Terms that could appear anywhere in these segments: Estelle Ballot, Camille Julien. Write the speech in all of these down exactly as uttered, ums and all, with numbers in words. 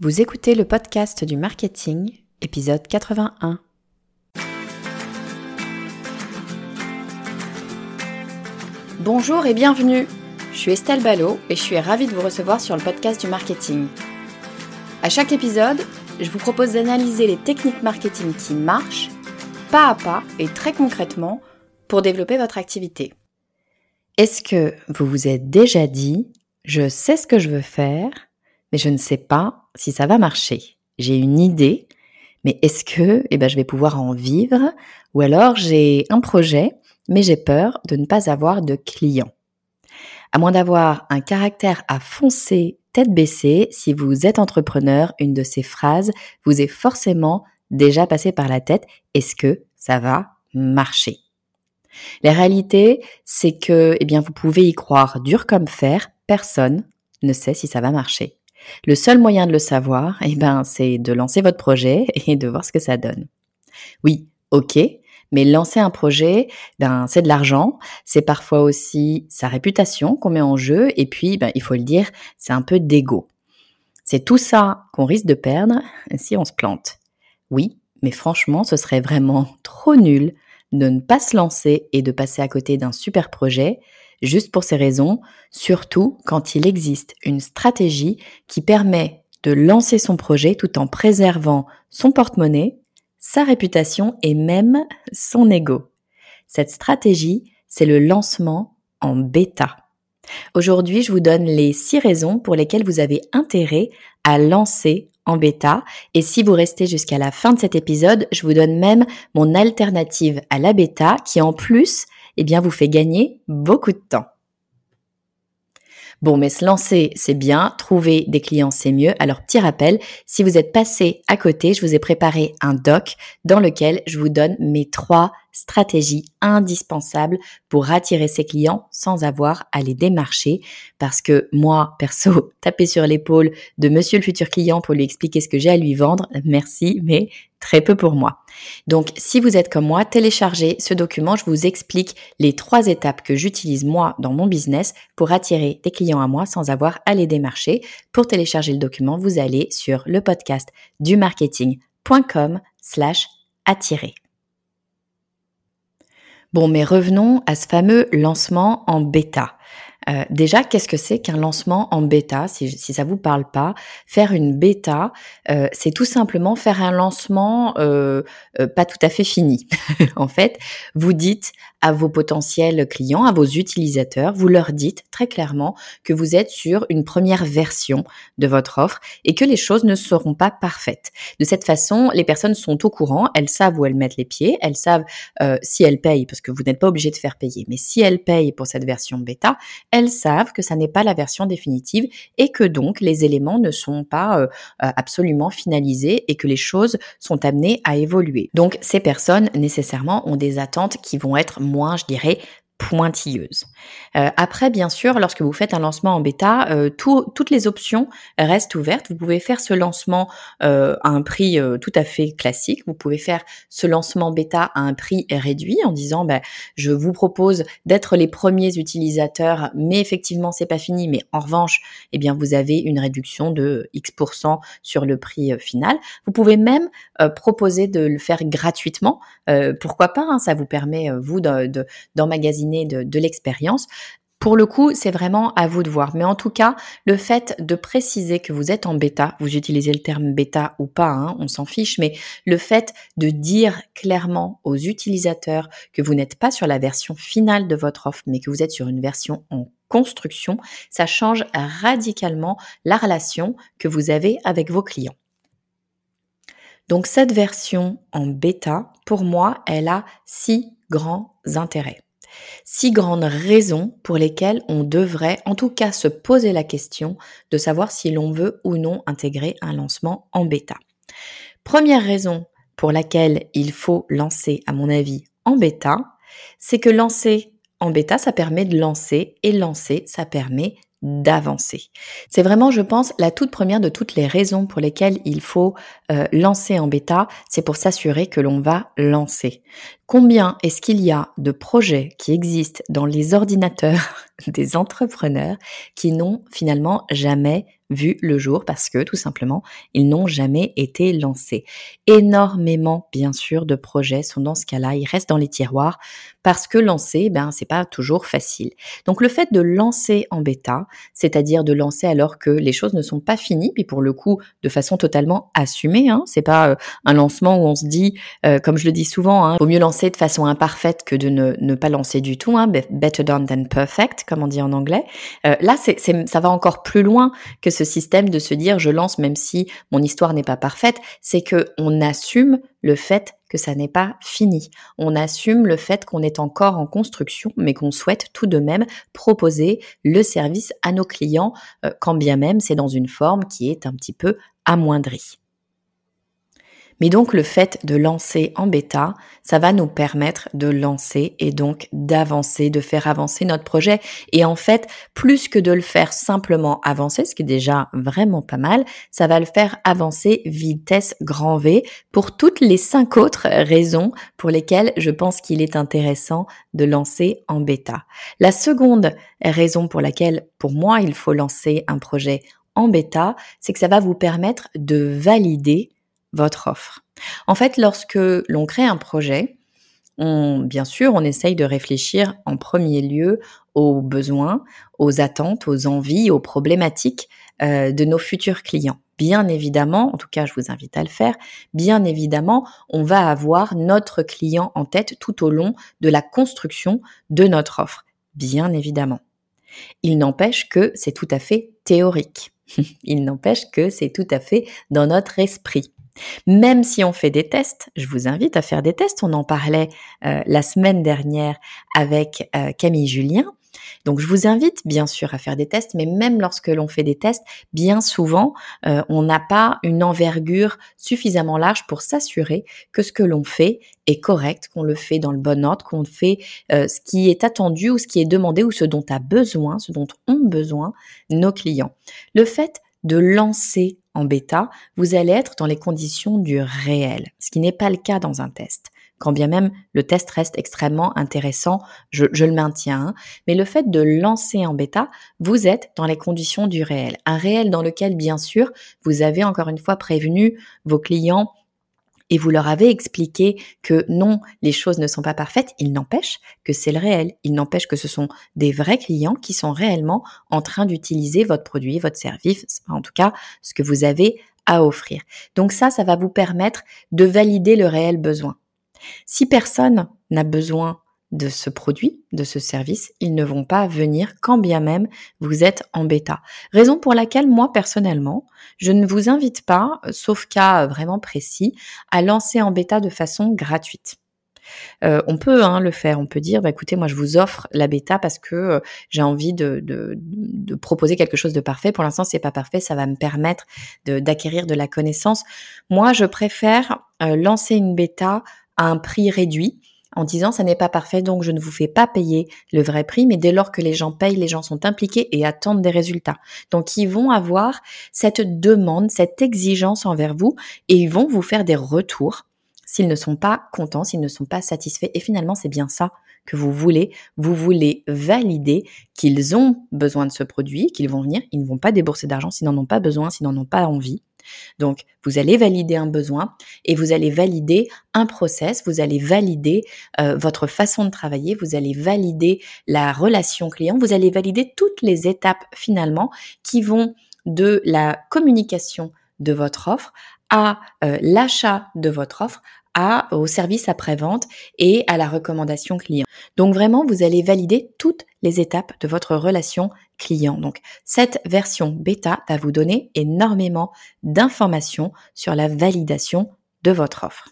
Vous écoutez le podcast du marketing, épisode quatre-vingt-un. Bonjour et bienvenue. Je suis Estelle Ballot et je suis ravie de vous recevoir sur le podcast du marketing. À chaque épisode, je vous propose d'analyser les techniques marketing qui marchent, pas à pas et très concrètement, pour développer votre activité. Est-ce que vous vous êtes déjà dit « je sais ce que je veux faire » mais je ne sais pas si ça va marcher. J'ai une idée, mais est-ce que eh ben, je vais pouvoir en vivre? Ou alors j'ai un projet, mais j'ai peur de ne pas avoir de clients. À moins d'avoir un caractère à foncer tête baissée, si vous êtes entrepreneur, une de ces phrases vous est forcément déjà passée par la tête. Est-ce que ça va marcher? La réalité, c'est que eh bien, vous pouvez y croire dur comme fer, personne ne sait si ça va marcher. Le seul moyen de le savoir, eh ben, c'est de lancer votre projet et de voir ce que ça donne. Oui, ok, mais lancer un projet, ben, c'est de l'argent, c'est parfois aussi sa réputation qu'on met en jeu et puis, ben, il faut le dire, c'est un peu d'ego. C'est tout ça qu'on risque de perdre si on se plante. Oui, mais franchement, ce serait vraiment trop nul de ne pas se lancer et de passer à côté d'un super projet, juste pour ces raisons, surtout quand il existe une stratégie qui permet de lancer son projet tout en préservant son porte-monnaie, sa réputation et même son ego. Cette stratégie, c'est le lancement en bêta. Aujourd'hui, je vous donne les six raisons pour lesquelles vous avez intérêt à lancer en bêta. Et si vous restez jusqu'à la fin de cet épisode, je vous donne même mon alternative à la bêta qui en plus eh bien, vous fait gagner beaucoup de temps. Bon, mais se lancer, c'est bien. Trouver des clients, c'est mieux. Alors, petit rappel, si vous êtes passé à côté, je vous ai préparé un doc dans lequel je vous donne mes trois stratégies indispensables pour attirer ses clients sans avoir à les démarcher. Parce que moi, perso, taper sur l'épaule de monsieur le futur client pour lui expliquer ce que j'ai à lui vendre, merci, mais très peu pour moi. Donc, si vous êtes comme moi, téléchargez ce document. Je vous explique les trois étapes que j'utilise moi dans mon business pour attirer des clients à moi sans avoir à les démarcher. Pour télécharger le document, vous allez sur le podcast du marketing.com slash attirer. Bon, mais revenons à ce fameux lancement en bêta. Euh, déjà, qu'est-ce que c'est qu'un lancement en bêta? Si, si ça vous parle pas, faire une bêta, euh, c'est tout simplement faire un lancement euh, euh, pas tout à fait fini. En fait, vous dites à vos potentiels clients, à vos utilisateurs, vous leur dites très clairement que vous êtes sur une première version de votre offre et que les choses ne seront pas parfaites. De cette façon, les personnes sont au courant, elles savent où elles mettent les pieds, elles savent euh, si elles payent, parce que vous n'êtes pas obligé de faire payer, mais si elles payent pour cette version bêta, elles savent que ça n'est pas la version définitive et que donc les éléments ne sont pas euh, absolument finalisés et que les choses sont amenées à évoluer. Donc ces personnes nécessairement ont des attentes qui vont être moins, je dirais, pointilleuse. Euh, après, bien sûr, lorsque vous faites un lancement en bêta, euh, tout, toutes les options restent ouvertes. Vous pouvez faire ce lancement euh, à un prix euh, tout à fait classique. Vous pouvez faire ce lancement bêta à un prix réduit en disant ben, « je vous propose d'être les premiers utilisateurs, mais effectivement, c'est pas fini. Mais en revanche, eh bien, vous avez une réduction de X% sur le prix euh, final. » Vous pouvez même euh, proposer de le faire gratuitement. Euh, pourquoi pas hein, ça vous permet, euh, vous, de, de, d'emmagasiner de, de l'expérience. Pour le coup, c'est vraiment à vous de voir. Mais en tout cas, le fait de préciser que vous êtes en bêta, vous utilisez le terme bêta ou pas, hein, on s'en fiche, mais le fait de dire clairement aux utilisateurs que vous n'êtes pas sur la version finale de votre offre, mais que vous êtes sur une version en construction, ça change radicalement la relation que vous avez avec vos clients. Donc cette version en bêta, pour moi, elle a six grands intérêts. Six grandes raisons pour lesquelles on devrait en tout cas se poser la question de savoir si l'on veut ou non intégrer un lancement en bêta. Première raison pour laquelle il faut lancer, à mon avis, en bêta, c'est que lancer en bêta, ça permet de lancer et lancer, ça permet d'avancer. C'est vraiment, je pense, la toute première de toutes les raisons pour lesquelles il faut euh, lancer en bêta, c'est pour s'assurer que l'on va lancer. Combien est-ce qu'il y a de projets qui existent dans les ordinateurs des entrepreneurs qui n'ont finalement jamais vu le jour parce que, tout simplement, ils n'ont jamais été lancés. Énormément, bien sûr, de projets sont dans ce cas-là, ils restent dans les tiroirs parce que lancer, ben, c'est pas toujours facile. Donc, le fait de lancer en bêta, c'est-à-dire de lancer alors que les choses ne sont pas finies, puis pour le coup, de façon totalement assumée, hein, c'est pas euh, un lancement où on se dit, euh, comme je le dis souvent, hein, vaut mieux lancer de façon imparfaite que de ne, ne pas lancer du tout, hein, better done than perfect, comme on dit en anglais. Euh, là, c'est, c'est, ça va encore plus loin que ce système de se dire je lance même si mon histoire n'est pas parfaite, c'est que on assume le fait que ça n'est pas fini. On assume le fait qu'on est encore en construction, mais qu'on souhaite tout de même proposer le service à nos clients, euh, quand bien même c'est dans une forme qui est un petit peu amoindrie. Mais donc le fait de lancer en bêta, ça va nous permettre de lancer et donc d'avancer, de faire avancer notre projet. Et en fait, plus que de le faire simplement avancer, ce qui est déjà vraiment pas mal, ça va le faire avancer vitesse grand V pour toutes les cinq autres raisons pour lesquelles je pense qu'il est intéressant de lancer en bêta. La seconde raison pour laquelle, pour moi, il faut lancer un projet en bêta, c'est que ça va vous permettre de valider votre offre. En fait, lorsque l'on crée un projet, on, bien sûr, on essaye de réfléchir en premier lieu aux besoins, aux attentes, aux envies, aux problématiques euh, de nos futurs clients. Bien évidemment, en tout cas, je vous invite à le faire, bien évidemment, on va avoir notre client en tête tout au long de la construction de notre offre. Bien évidemment. Il n'empêche que c'est tout à fait théorique. Il n'empêche que c'est tout à fait dans notre esprit. Même si on fait des tests, je vous invite à faire des tests, on en parlait euh, la semaine dernière avec euh, Camille Julien, donc je vous invite bien sûr à faire des tests, mais même lorsque l'on fait des tests, bien souvent euh, on n'a pas une envergure suffisamment large pour s'assurer que ce que l'on fait est correct, qu'on le fait dans le bon ordre, qu'on fait euh, ce qui est attendu ou ce qui est demandé ou ce dont a besoin, ce dont ont besoin nos clients. Le fait de lancer en bêta, vous allez être dans les conditions du réel, ce qui n'est pas le cas dans un test. Quand bien même le test reste extrêmement intéressant, je, je le maintiens, hein, mais le fait de lancer en bêta, vous êtes dans les conditions du réel. Un réel dans lequel, bien sûr, vous avez encore une fois prévenu vos clients et vous leur avez expliqué que non, les choses ne sont pas parfaites, il n'empêche que c'est le réel, il n'empêche que ce sont des vrais clients qui sont réellement en train d'utiliser votre produit, votre service, en tout cas ce que vous avez à offrir. Donc ça, ça va vous permettre de valider le réel besoin. Si personne n'a besoin de ce produit, de ce service, ils ne vont pas venir quand bien même vous êtes en bêta. Raison pour laquelle moi personnellement, je ne vous invite pas, sauf cas vraiment précis, à lancer en bêta de façon gratuite. Euh, on peut hein, le faire, on peut dire bah, écoutez, moi je vous offre la bêta parce que euh, j'ai envie de, de, de proposer quelque chose de parfait, pour l'instant c'est pas parfait, ça va me permettre de, d'acquérir de la connaissance. Moi je préfère euh, lancer une bêta à un prix réduit, en disant ça n'est pas parfait, donc je ne vous fais pas payer le vrai prix, mais dès lors que les gens payent, les gens sont impliqués et attendent des résultats. Donc ils vont avoir cette demande, cette exigence envers vous et ils vont vous faire des retours s'ils ne sont pas contents, s'ils ne sont pas satisfaits. Et finalement, c'est bien ça que vous voulez. Vous voulez valider qu'ils ont besoin de ce produit, qu'ils vont venir, ils ne vont pas débourser d'argent s'ils n'en ont pas besoin, s'ils n'en ont pas envie. Donc, vous allez valider un besoin et vous allez valider un process, vous allez valider euh, votre façon de travailler, vous allez valider la relation client, vous allez valider toutes les étapes finalement qui vont de la communication de votre offre à euh, l'achat de votre offre, à, au service après-vente et à la recommandation client. Donc vraiment, vous allez valider toutes les étapes de votre relation client. Donc cette version bêta va vous donner énormément d'informations sur la validation de votre offre.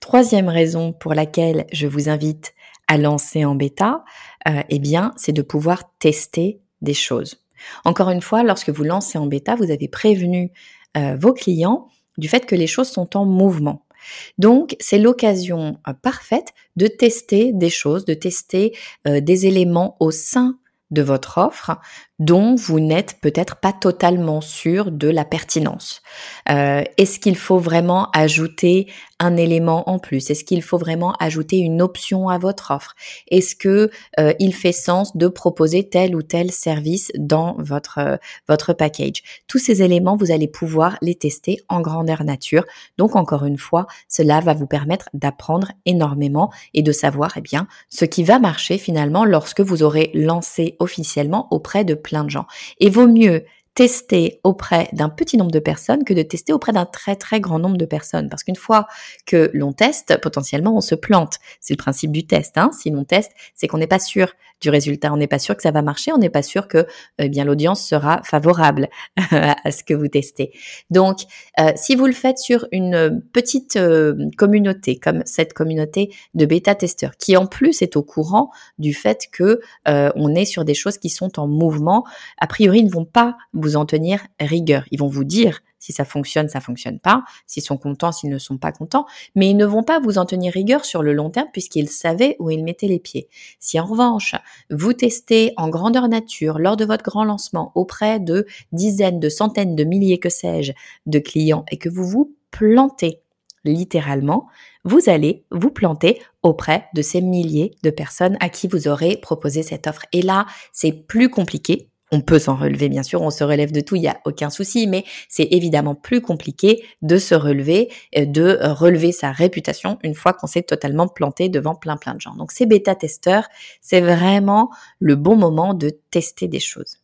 Troisième raison pour laquelle je vous invite à lancer en bêta, euh, eh bien, c'est de pouvoir tester des choses. Encore une fois, lorsque vous lancez en bêta, vous avez prévenu euh, vos clients du fait que les choses sont en mouvement. Donc, c'est l'occasion euh, parfaite de tester des choses, de tester euh, des éléments au sein de votre offre dont vous n'êtes peut-être pas totalement sûr de la pertinence. Euh, est-ce qu'il faut vraiment ajouter un élément en plus? Est-ce qu'il faut vraiment ajouter une option à votre offre? Est-ce que euh, il fait sens de proposer tel ou tel service dans votre euh, votre package? Tous ces éléments, vous allez pouvoir les tester en grandeur nature. Donc encore une fois, cela va vous permettre d'apprendre énormément et de savoir eh bien ce qui va marcher finalement lorsque vous aurez lancé officiellement auprès de plein de gens. Et vaut mieux tester auprès d'un petit nombre de personnes que de tester auprès d'un très très grand nombre de personnes. Parce qu'une fois que l'on teste, potentiellement on se plante. C'est le principe du test. Hein. Si l'on teste, c'est qu'on n'est pas sûr du résultat. On n'est pas sûr que ça va marcher. On n'est pas sûr que eh bien l'audience sera favorable à ce que vous testez. Donc, euh, si vous le faites sur une petite euh, communauté, comme cette communauté de bêta-testeurs, qui en plus est au courant du fait que euh, on est sur des choses qui sont en mouvement, a priori, ils ne vont pas vous en tenir rigueur. Ils vont vous dire si ça fonctionne, ça fonctionne pas, s'ils sont contents, s'ils ne sont pas contents, mais ils ne vont pas vous en tenir rigueur sur le long terme puisqu'ils savaient où ils mettaient les pieds. Si en revanche, vous testez en grandeur nature lors de votre grand lancement auprès de dizaines, de centaines, de milliers, que sais-je, de clients et que vous vous plantez littéralement, vous allez vous planter auprès de ces milliers de personnes à qui vous aurez proposé cette offre. Et là, c'est plus compliqué. On peut s'en relever, bien sûr, on se relève de tout, il n'y a aucun souci, mais c'est évidemment plus compliqué de se relever, de relever sa réputation une fois qu'on s'est totalement planté devant plein plein de gens. Donc ces bêta-testeurs, c'est vraiment le bon moment de tester des choses.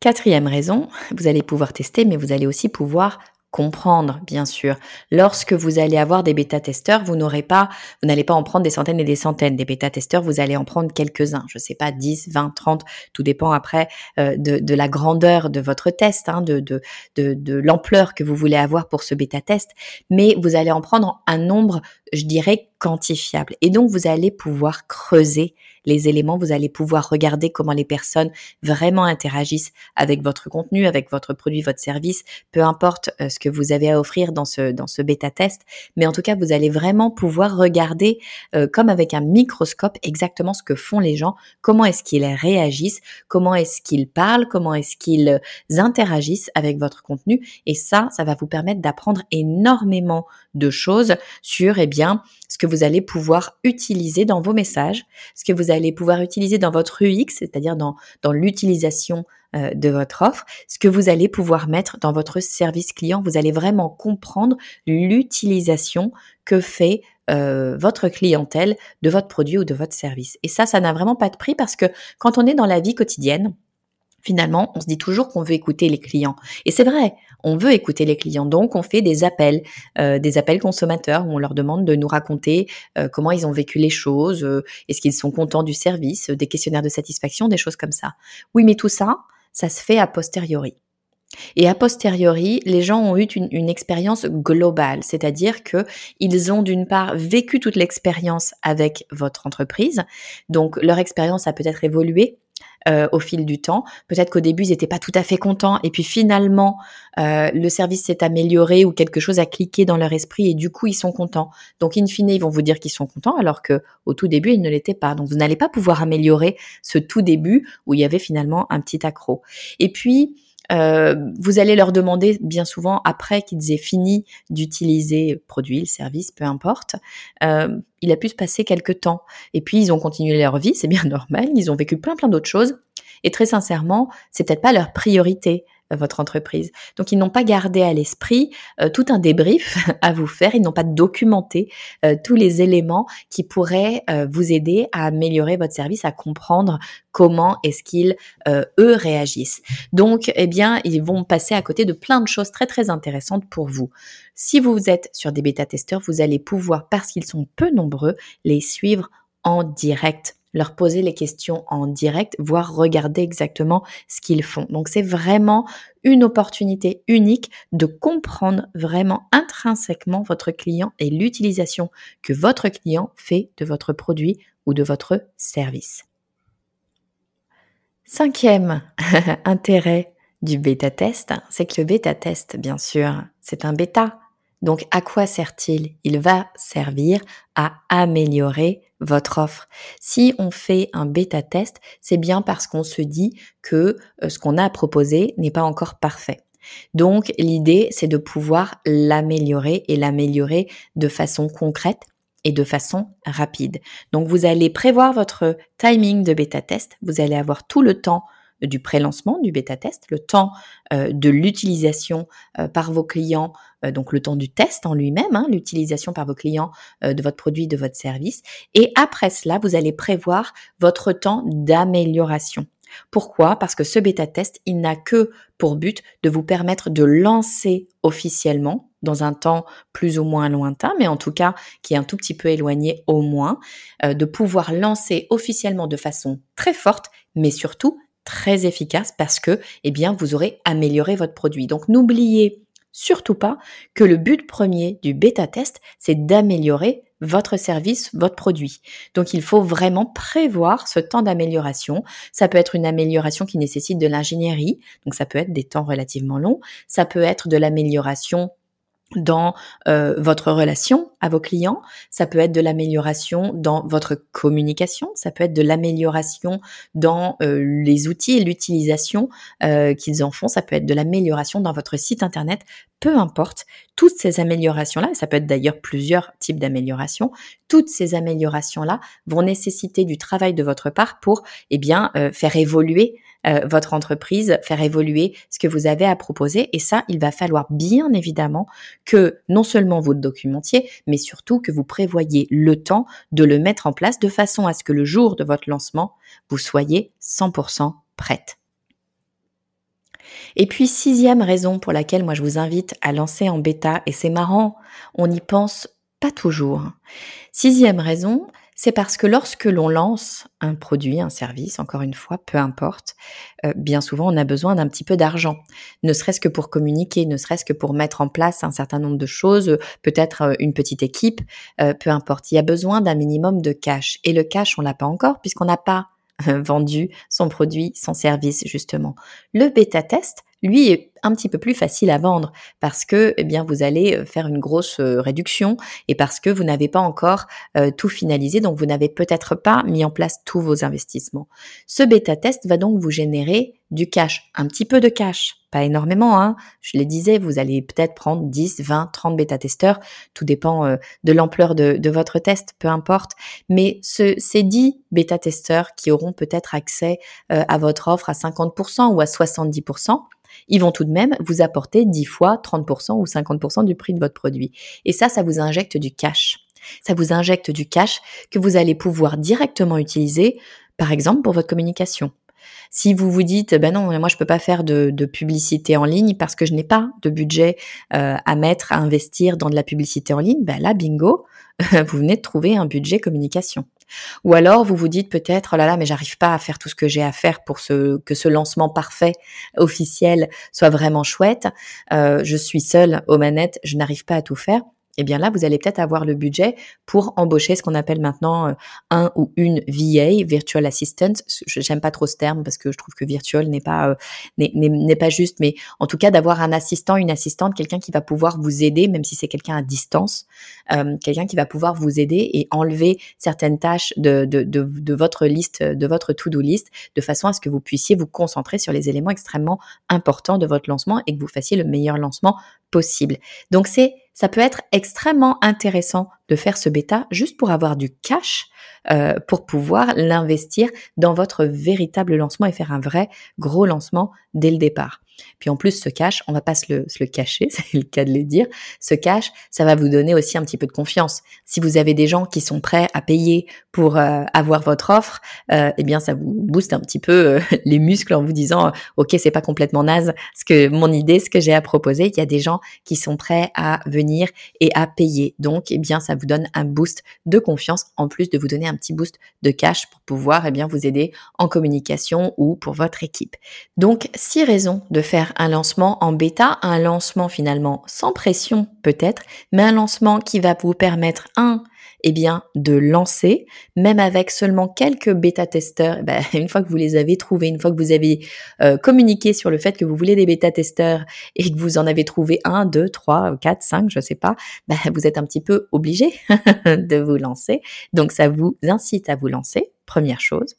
Quatrième raison, vous allez pouvoir tester, mais vous allez aussi pouvoir comprendre, bien sûr. Lorsque vous allez avoir des bêta-testeurs, vous n'aurez pas, vous n'allez pas en prendre des centaines et des centaines. Des bêta-testeurs, vous allez en prendre quelques-uns. Je sais pas, dix, vingt, trente. Tout dépend après euh, de, de la grandeur de votre test, hein, de, de, de, de l'ampleur que vous voulez avoir pour ce bêta-test. Mais vous allez en prendre un nombre, je dirais, quantifiable. Et donc, vous allez pouvoir creuser les éléments, vous allez pouvoir regarder comment les personnes vraiment interagissent avec votre contenu, avec votre produit, votre service, peu importe ce que vous avez à offrir dans ce dans ce bêta-test, mais en tout cas, vous allez vraiment pouvoir regarder euh, comme avec un microscope exactement ce que font les gens, comment est-ce qu'ils réagissent, comment est-ce qu'ils parlent, comment est-ce qu'ils interagissent avec votre contenu, et ça, ça va vous permettre d'apprendre énormément de choses sur, eh bien, ce que vous allez pouvoir utiliser dans vos messages, ce que vous allez pouvoir utiliser dans votre U X, c'est-à-dire dans, dans l'utilisation euh, de votre offre, ce que vous allez pouvoir mettre dans votre service client. Vous allez vraiment comprendre l'utilisation que fait euh, votre clientèle de votre produit ou de votre service. Et ça, ça n'a vraiment pas de prix parce que quand on est dans la vie quotidienne, finalement, on se dit toujours qu'on veut écouter les clients. Et c'est vrai, on veut écouter les clients. Donc, on fait des appels, euh, des appels consommateurs où on leur demande de nous raconter euh, comment ils ont vécu les choses, euh, est-ce qu'ils sont contents du service, euh, des questionnaires de satisfaction, des choses comme ça. Oui, mais tout ça, ça se fait a posteriori. Et a posteriori, les gens ont eu une, une expérience globale, c'est-à-dire que ils ont d'une part vécu toute l'expérience avec votre entreprise, donc leur expérience a peut-être évolué Euh, au fil du temps. Peut-être qu'au début, ils n'étaient pas tout à fait contents et puis finalement, euh, le service s'est amélioré ou quelque chose a cliqué dans leur esprit et du coup, ils sont contents. Donc, in fine, ils vont vous dire qu'ils sont contents alors qu'au tout début, ils ne l'étaient pas. Donc, vous n'allez pas pouvoir améliorer ce tout début où il y avait finalement un petit accroc. Et puis, Euh, vous allez leur demander bien souvent après qu'ils aient fini d'utiliser le produit, le service, peu importe, euh, il a pu se passer quelques temps et puis ils ont continué leur vie, c'est bien normal, ils ont vécu plein plein d'autres choses et très sincèrement, c'est peut-être pas leur priorité votre entreprise. Donc, ils n'ont pas gardé à l'esprit euh, tout un débrief à vous faire. Ils n'ont pas documenté euh, tous les éléments qui pourraient euh, vous aider à améliorer votre service, à comprendre comment est-ce qu'ils, euh, eux, réagissent. Donc, eh bien, ils vont passer à côté de plein de choses très, très intéressantes pour vous. Si vous êtes sur des bêta-testeurs, vous allez pouvoir, parce qu'ils sont peu nombreux, les suivre en direct, leur poser les questions en direct, voire regarder exactement ce qu'ils font. Donc, c'est vraiment une opportunité unique de comprendre vraiment intrinsèquement votre client et l'utilisation que votre client fait de votre produit ou de votre service. Cinquième intérêt du bêta-test, c'est que le bêta-test, bien sûr, c'est un bêta. Donc, à quoi sert-il ? Il va servir à améliorer votre offre. Si on fait un bêta test, c'est bien parce qu'on se dit que ce qu'on a à proposer n'est pas encore parfait. Donc, l'idée, c'est de pouvoir l'améliorer et l'améliorer de façon concrète et de façon rapide. Donc, vous allez prévoir votre timing de bêta test. Vous allez avoir tout le temps du pré-lancement du bêta test, le temps euh, de l'utilisation euh, par vos clients, euh, donc le temps du test en lui-même, hein, l'utilisation par vos clients euh, de votre produit, de votre service. Et après cela, vous allez prévoir votre temps d'amélioration. Pourquoi ? Parce que ce bêta test, il n'a que pour but de vous permettre de lancer officiellement, dans un temps plus ou moins lointain, mais en tout cas qui est un tout petit peu éloigné au moins, euh, de pouvoir lancer officiellement de façon très forte, mais surtout très efficace parce que eh bien, vous aurez amélioré votre produit. Donc n'oubliez surtout pas que le but premier du bêta test, c'est d'améliorer votre service, votre produit. Donc, il faut vraiment prévoir ce temps d'amélioration. Ça peut être une amélioration qui nécessite de l'ingénierie, donc ça peut être des temps relativement longs. Ça peut être de l'amélioration dans euh, votre relation à vos clients, ça peut être de l'amélioration dans votre communication, ça peut être de l'amélioration dans euh, les outils et l'utilisation euh, qu'ils en font, ça peut être de l'amélioration dans votre site internet, peu importe. Toutes ces améliorations-là, ça peut être d'ailleurs plusieurs types d'améliorations, toutes ces améliorations-là vont nécessiter du travail de votre part pour eh bien euh, faire évoluer Euh, votre entreprise, faire évoluer ce que vous avez à proposer. Et ça, il va falloir bien évidemment que non seulement vous le documentiez, mais surtout que vous prévoyez le temps de le mettre en place de façon à ce que le jour de votre lancement, vous soyez cent pour cent prête. Et puis, sixième raison pour laquelle moi je vous invite à lancer en bêta, et c'est marrant, on n'y pense pas toujours. Sixième raison, c'est parce que lorsque l'on lance un produit, un service, encore une fois, peu importe, euh, bien souvent on a besoin d'un petit peu d'argent, ne serait-ce que pour communiquer, ne serait-ce que pour mettre en place un certain nombre de choses, peut-être une petite équipe, euh, peu importe. Il y a besoin d'un minimum de cash et le cash, on l'a pas encore puisqu'on n'a pas vendu son produit, son service justement. Le bêta test, lui, est un petit peu plus facile à vendre parce que eh bien vous allez faire une grosse réduction et parce que vous n'avez pas encore euh, tout finalisé, donc vous n'avez peut-être pas mis en place tous vos investissements. Ce bêta test va donc vous générer du cash, un petit peu de cash, pas énormément, hein. Je le disais, vous allez peut-être prendre dix, vingt, trente bêta-testeurs, tout dépend euh, de l'ampleur de, de votre test, peu importe, mais ce, ces dix bêta-testeurs qui auront peut-être accès euh, à votre offre à cinquante pour cent ou à soixante-dix pour cent, ils vont tout de même vous apporter dix fois trente pour cent ou cinquante pour cent du prix de votre produit. Et ça, ça vous injecte du cash. Ça vous injecte du cash que vous allez pouvoir directement utiliser, par exemple, pour votre communication. Si vous vous dites, ben non, moi je peux pas faire de, de publicité en ligne parce que je n'ai pas de budget euh, à mettre, à investir dans de la publicité en ligne, ben là, bingo, vous venez de trouver un budget communication. Ou alors vous vous dites peut-être, oh là là, mais j'arrive pas à faire tout ce que j'ai à faire pour ce, que ce lancement parfait officiel soit vraiment chouette. Euh, je suis seule aux manettes, je n'arrive pas à tout faire. Eh bien là, vous allez peut-être avoir le budget pour embaucher ce qu'on appelle maintenant un ou une V A, virtual assistant. J'aime pas trop ce terme parce que je trouve que virtual n'est pas euh, n'est, n'est, n'est pas juste, mais en tout cas d'avoir un assistant, une assistante, quelqu'un qui va pouvoir vous aider, même si c'est quelqu'un à distance, euh, quelqu'un qui va pouvoir vous aider et enlever certaines tâches de, de de de votre liste, de votre to-do list, de façon à ce que vous puissiez vous concentrer sur les éléments extrêmement importants de votre lancement et que vous fassiez le meilleur lancement possible. Donc c'est ça peut être extrêmement intéressant de faire ce bêta juste pour avoir du cash, euh, pour pouvoir l'investir dans votre véritable lancement et faire un vrai gros lancement dès le départ. Puis en plus, ce cash, on va pas se le, se le cacher, c'est le cas de le dire, ce cash, ça va vous donner aussi un petit peu de confiance. Si vous avez des gens qui sont prêts à payer pour euh, avoir votre offre, euh, eh bien ça vous booste un petit peu euh, les muscles en vous disant euh, « Ok, c'est pas complètement naze, ce que, mon idée, ce que j'ai à proposer, il y a des gens qui sont prêts à venir et à payer. » Donc, eh bien ça vous donne un boost de confiance, en plus de vous donner un petit boost de cash pour pouvoir eh bien vous aider en communication ou pour votre équipe. Donc, six raisons de faire un lancement en bêta, un lancement finalement sans pression peut-être, mais un lancement qui va vous permettre, un, eh bien, de lancer, même avec seulement quelques bêta-testeurs, bah, une fois que vous les avez trouvés, une fois que vous avez euh, communiqué sur le fait que vous voulez des bêta-testeurs et que vous en avez trouvé un, deux, trois, quatre, cinq, je sais pas, bah, vous êtes un petit peu obligé de vous lancer. Donc, ça vous incite à vous lancer. Première chose.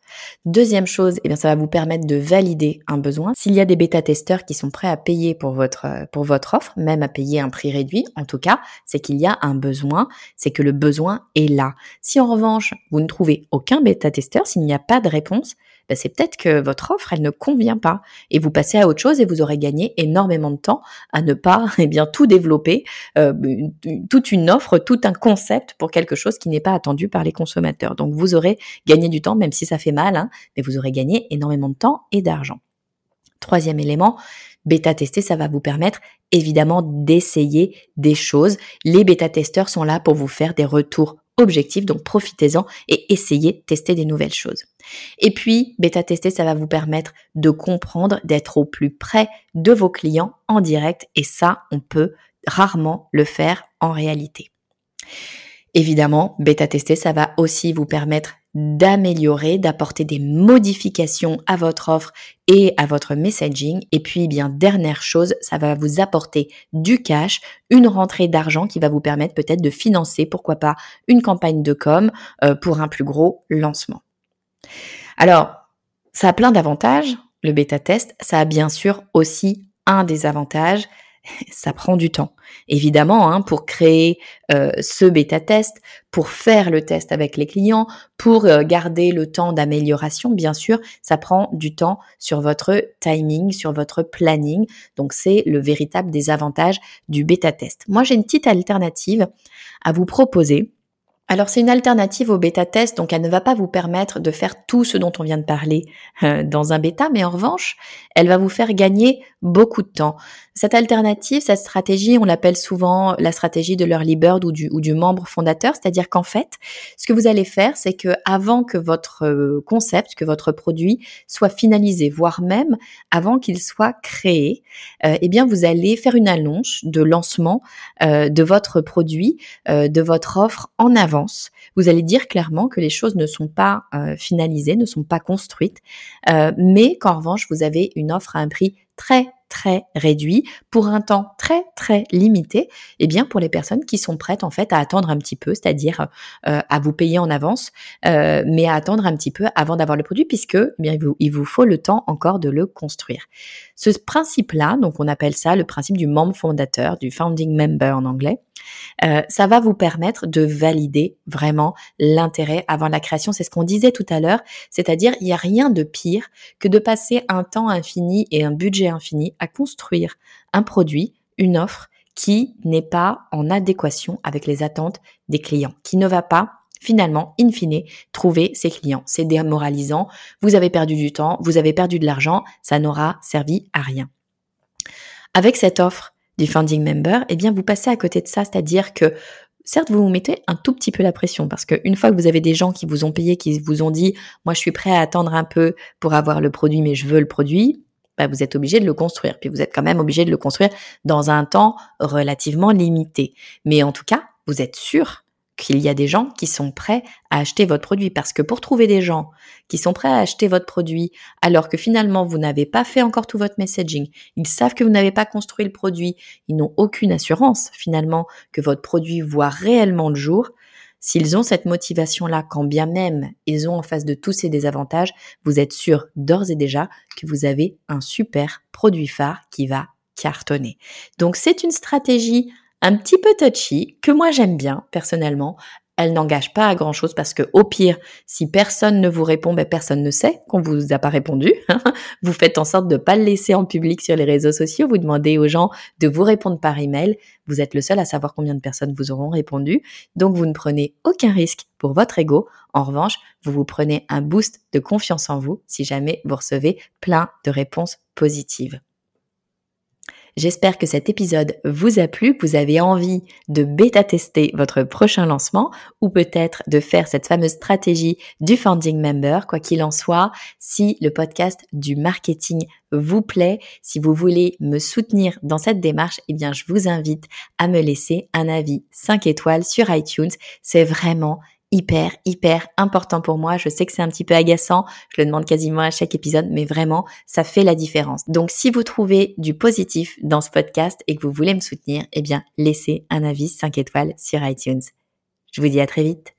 Deuxième chose, eh bien, ça va vous permettre de valider un besoin. S'il y a des bêta-testeurs qui sont prêts à payer pour votre, pour votre offre, même à payer un prix réduit, en tout cas, c'est qu'il y a un besoin, c'est que le besoin est là. Si en revanche, vous ne trouvez aucun bêta-testeur, s'il n'y a pas de réponse, ben c'est peut-être que votre offre, elle ne convient pas et vous passez à autre chose et vous aurez gagné énormément de temps à ne pas eh bien, tout développer, euh, toute une offre, tout un concept pour quelque chose qui n'est pas attendu par les consommateurs. Donc, vous aurez gagné du temps, même si ça fait mal, hein, mais vous aurez gagné énormément de temps et d'argent. Troisième élément, bêta-tester, ça va vous permettre évidemment d'essayer des choses. Les bêta-testeurs sont là pour vous faire des retours objectifs, donc profitez-en et essayez de tester des nouvelles choses. Et puis, bêta-tester, ça va vous permettre de comprendre, d'être au plus près de vos clients en direct et ça, on peut rarement le faire en réalité. Évidemment, bêta-tester, ça va aussi vous permettre d'améliorer, d'apporter des modifications à votre offre et à votre messaging. Et puis, eh bien, dernière chose, ça va vous apporter du cash, une rentrée d'argent qui va vous permettre peut-être de financer, pourquoi pas, une campagne de com euh, pour un plus gros lancement. Alors, ça a plein d'avantages, le bêta-test. Ça a bien sûr aussi un désavantage. Ça prend du temps, évidemment, hein, pour créer euh, ce bêta-test, pour faire le test avec les clients, pour euh, garder le temps d'amélioration, bien sûr, ça prend du temps sur votre timing, sur votre planning. Donc, c'est le véritable désavantage du bêta-test. Moi, j'ai une petite alternative à vous proposer. Alors, c'est une alternative au bêta-test, donc elle ne va pas vous permettre de faire tout ce dont on vient de parler euh, dans un bêta, mais en revanche, elle va vous faire gagner beaucoup de temps. Cette alternative, cette stratégie, on l'appelle souvent la stratégie de l'early bird ou du, ou du membre fondateur, c'est-à-dire qu'en fait, ce que vous allez faire, c'est que avant que votre concept, que votre produit soit finalisé, voire même avant qu'il soit créé, euh, eh bien, vous allez faire une annonce de lancement euh, de votre produit, euh, de votre offre en avant. Vous allez dire clairement que les choses ne sont pas euh, finalisées, ne sont pas construites, euh, mais qu'en revanche, vous avez une offre à un prix très, très réduit, pour un temps très, très limité, et bien pour les personnes qui sont prêtes en fait à attendre un petit peu, c'est-à-dire euh, à vous payer en avance, euh, mais à attendre un petit peu avant d'avoir le produit, puisque eh bien, il vous, il vous faut le temps encore de le construire. Ce principe-là, donc on appelle ça le principe du membre fondateur, du founding member en anglais, Euh, ça va vous permettre de valider vraiment l'intérêt avant la création. C'est ce qu'on disait tout à l'heure, c'est-à-dire il n'y a rien de pire que de passer un temps infini et un budget infini à construire un produit, une offre qui n'est pas en adéquation avec les attentes des clients, qui ne va pas finalement, in fine, trouver ses clients. C'est démoralisant, vous avez perdu du temps, vous avez perdu de l'argent, ça n'aura servi à rien. Avec cette offre du founding member, eh bien, vous passez à côté de ça, c'est-à-dire que, certes, vous vous mettez un tout petit peu la pression, parce qu'une fois que vous avez des gens qui vous ont payé, qui vous ont dit « moi, je suis prêt à attendre un peu pour avoir le produit, mais je veux le produit », bah, vous êtes obligé de le construire. Puis, vous êtes quand même obligé de le construire dans un temps relativement limité. Mais en tout cas, vous êtes sûr qu'il y a des gens qui sont prêts à acheter votre produit. Parce que pour trouver des gens qui sont prêts à acheter votre produit, alors que finalement, vous n'avez pas fait encore tout votre messaging, ils savent que vous n'avez pas construit le produit, ils n'ont aucune assurance finalement que votre produit voit réellement le jour. S'ils ont cette motivation-là, quand bien même ils ont en face de tous ces désavantages, vous êtes sûr d'ores et déjà que vous avez un super produit phare qui va cartonner. Donc, c'est une stratégie un petit peu touchy, que moi j'aime bien personnellement. Elle n'engage pas à grand chose parce que au pire, si personne ne vous répond, ben personne ne sait qu'on vous a pas répondu. Vous faites en sorte de pas le laisser en public sur les réseaux sociaux. Vous demandez aux gens de vous répondre par email. Vous êtes le seul à savoir combien de personnes vous auront répondu. Donc vous ne prenez aucun risque pour votre ego. En revanche, vous vous prenez un boost de confiance en vous si jamais vous recevez plein de réponses positives. J'espère que cet épisode vous a plu, que vous avez envie de bêta-tester votre prochain lancement ou peut-être de faire cette fameuse stratégie du Founding Member. Quoi qu'il en soit, si le podcast du marketing vous plaît, si vous voulez me soutenir dans cette démarche, eh bien je vous invite à me laisser un avis cinq étoiles sur iTunes. C'est vraiment hyper, hyper important pour moi. Je sais que c'est un petit peu agaçant. Je le demande quasiment à chaque épisode, mais vraiment, ça fait la différence. Donc, si vous trouvez du positif dans ce podcast et que vous voulez me soutenir, eh bien, laissez un avis cinq étoiles sur iTunes. Je vous dis à très vite.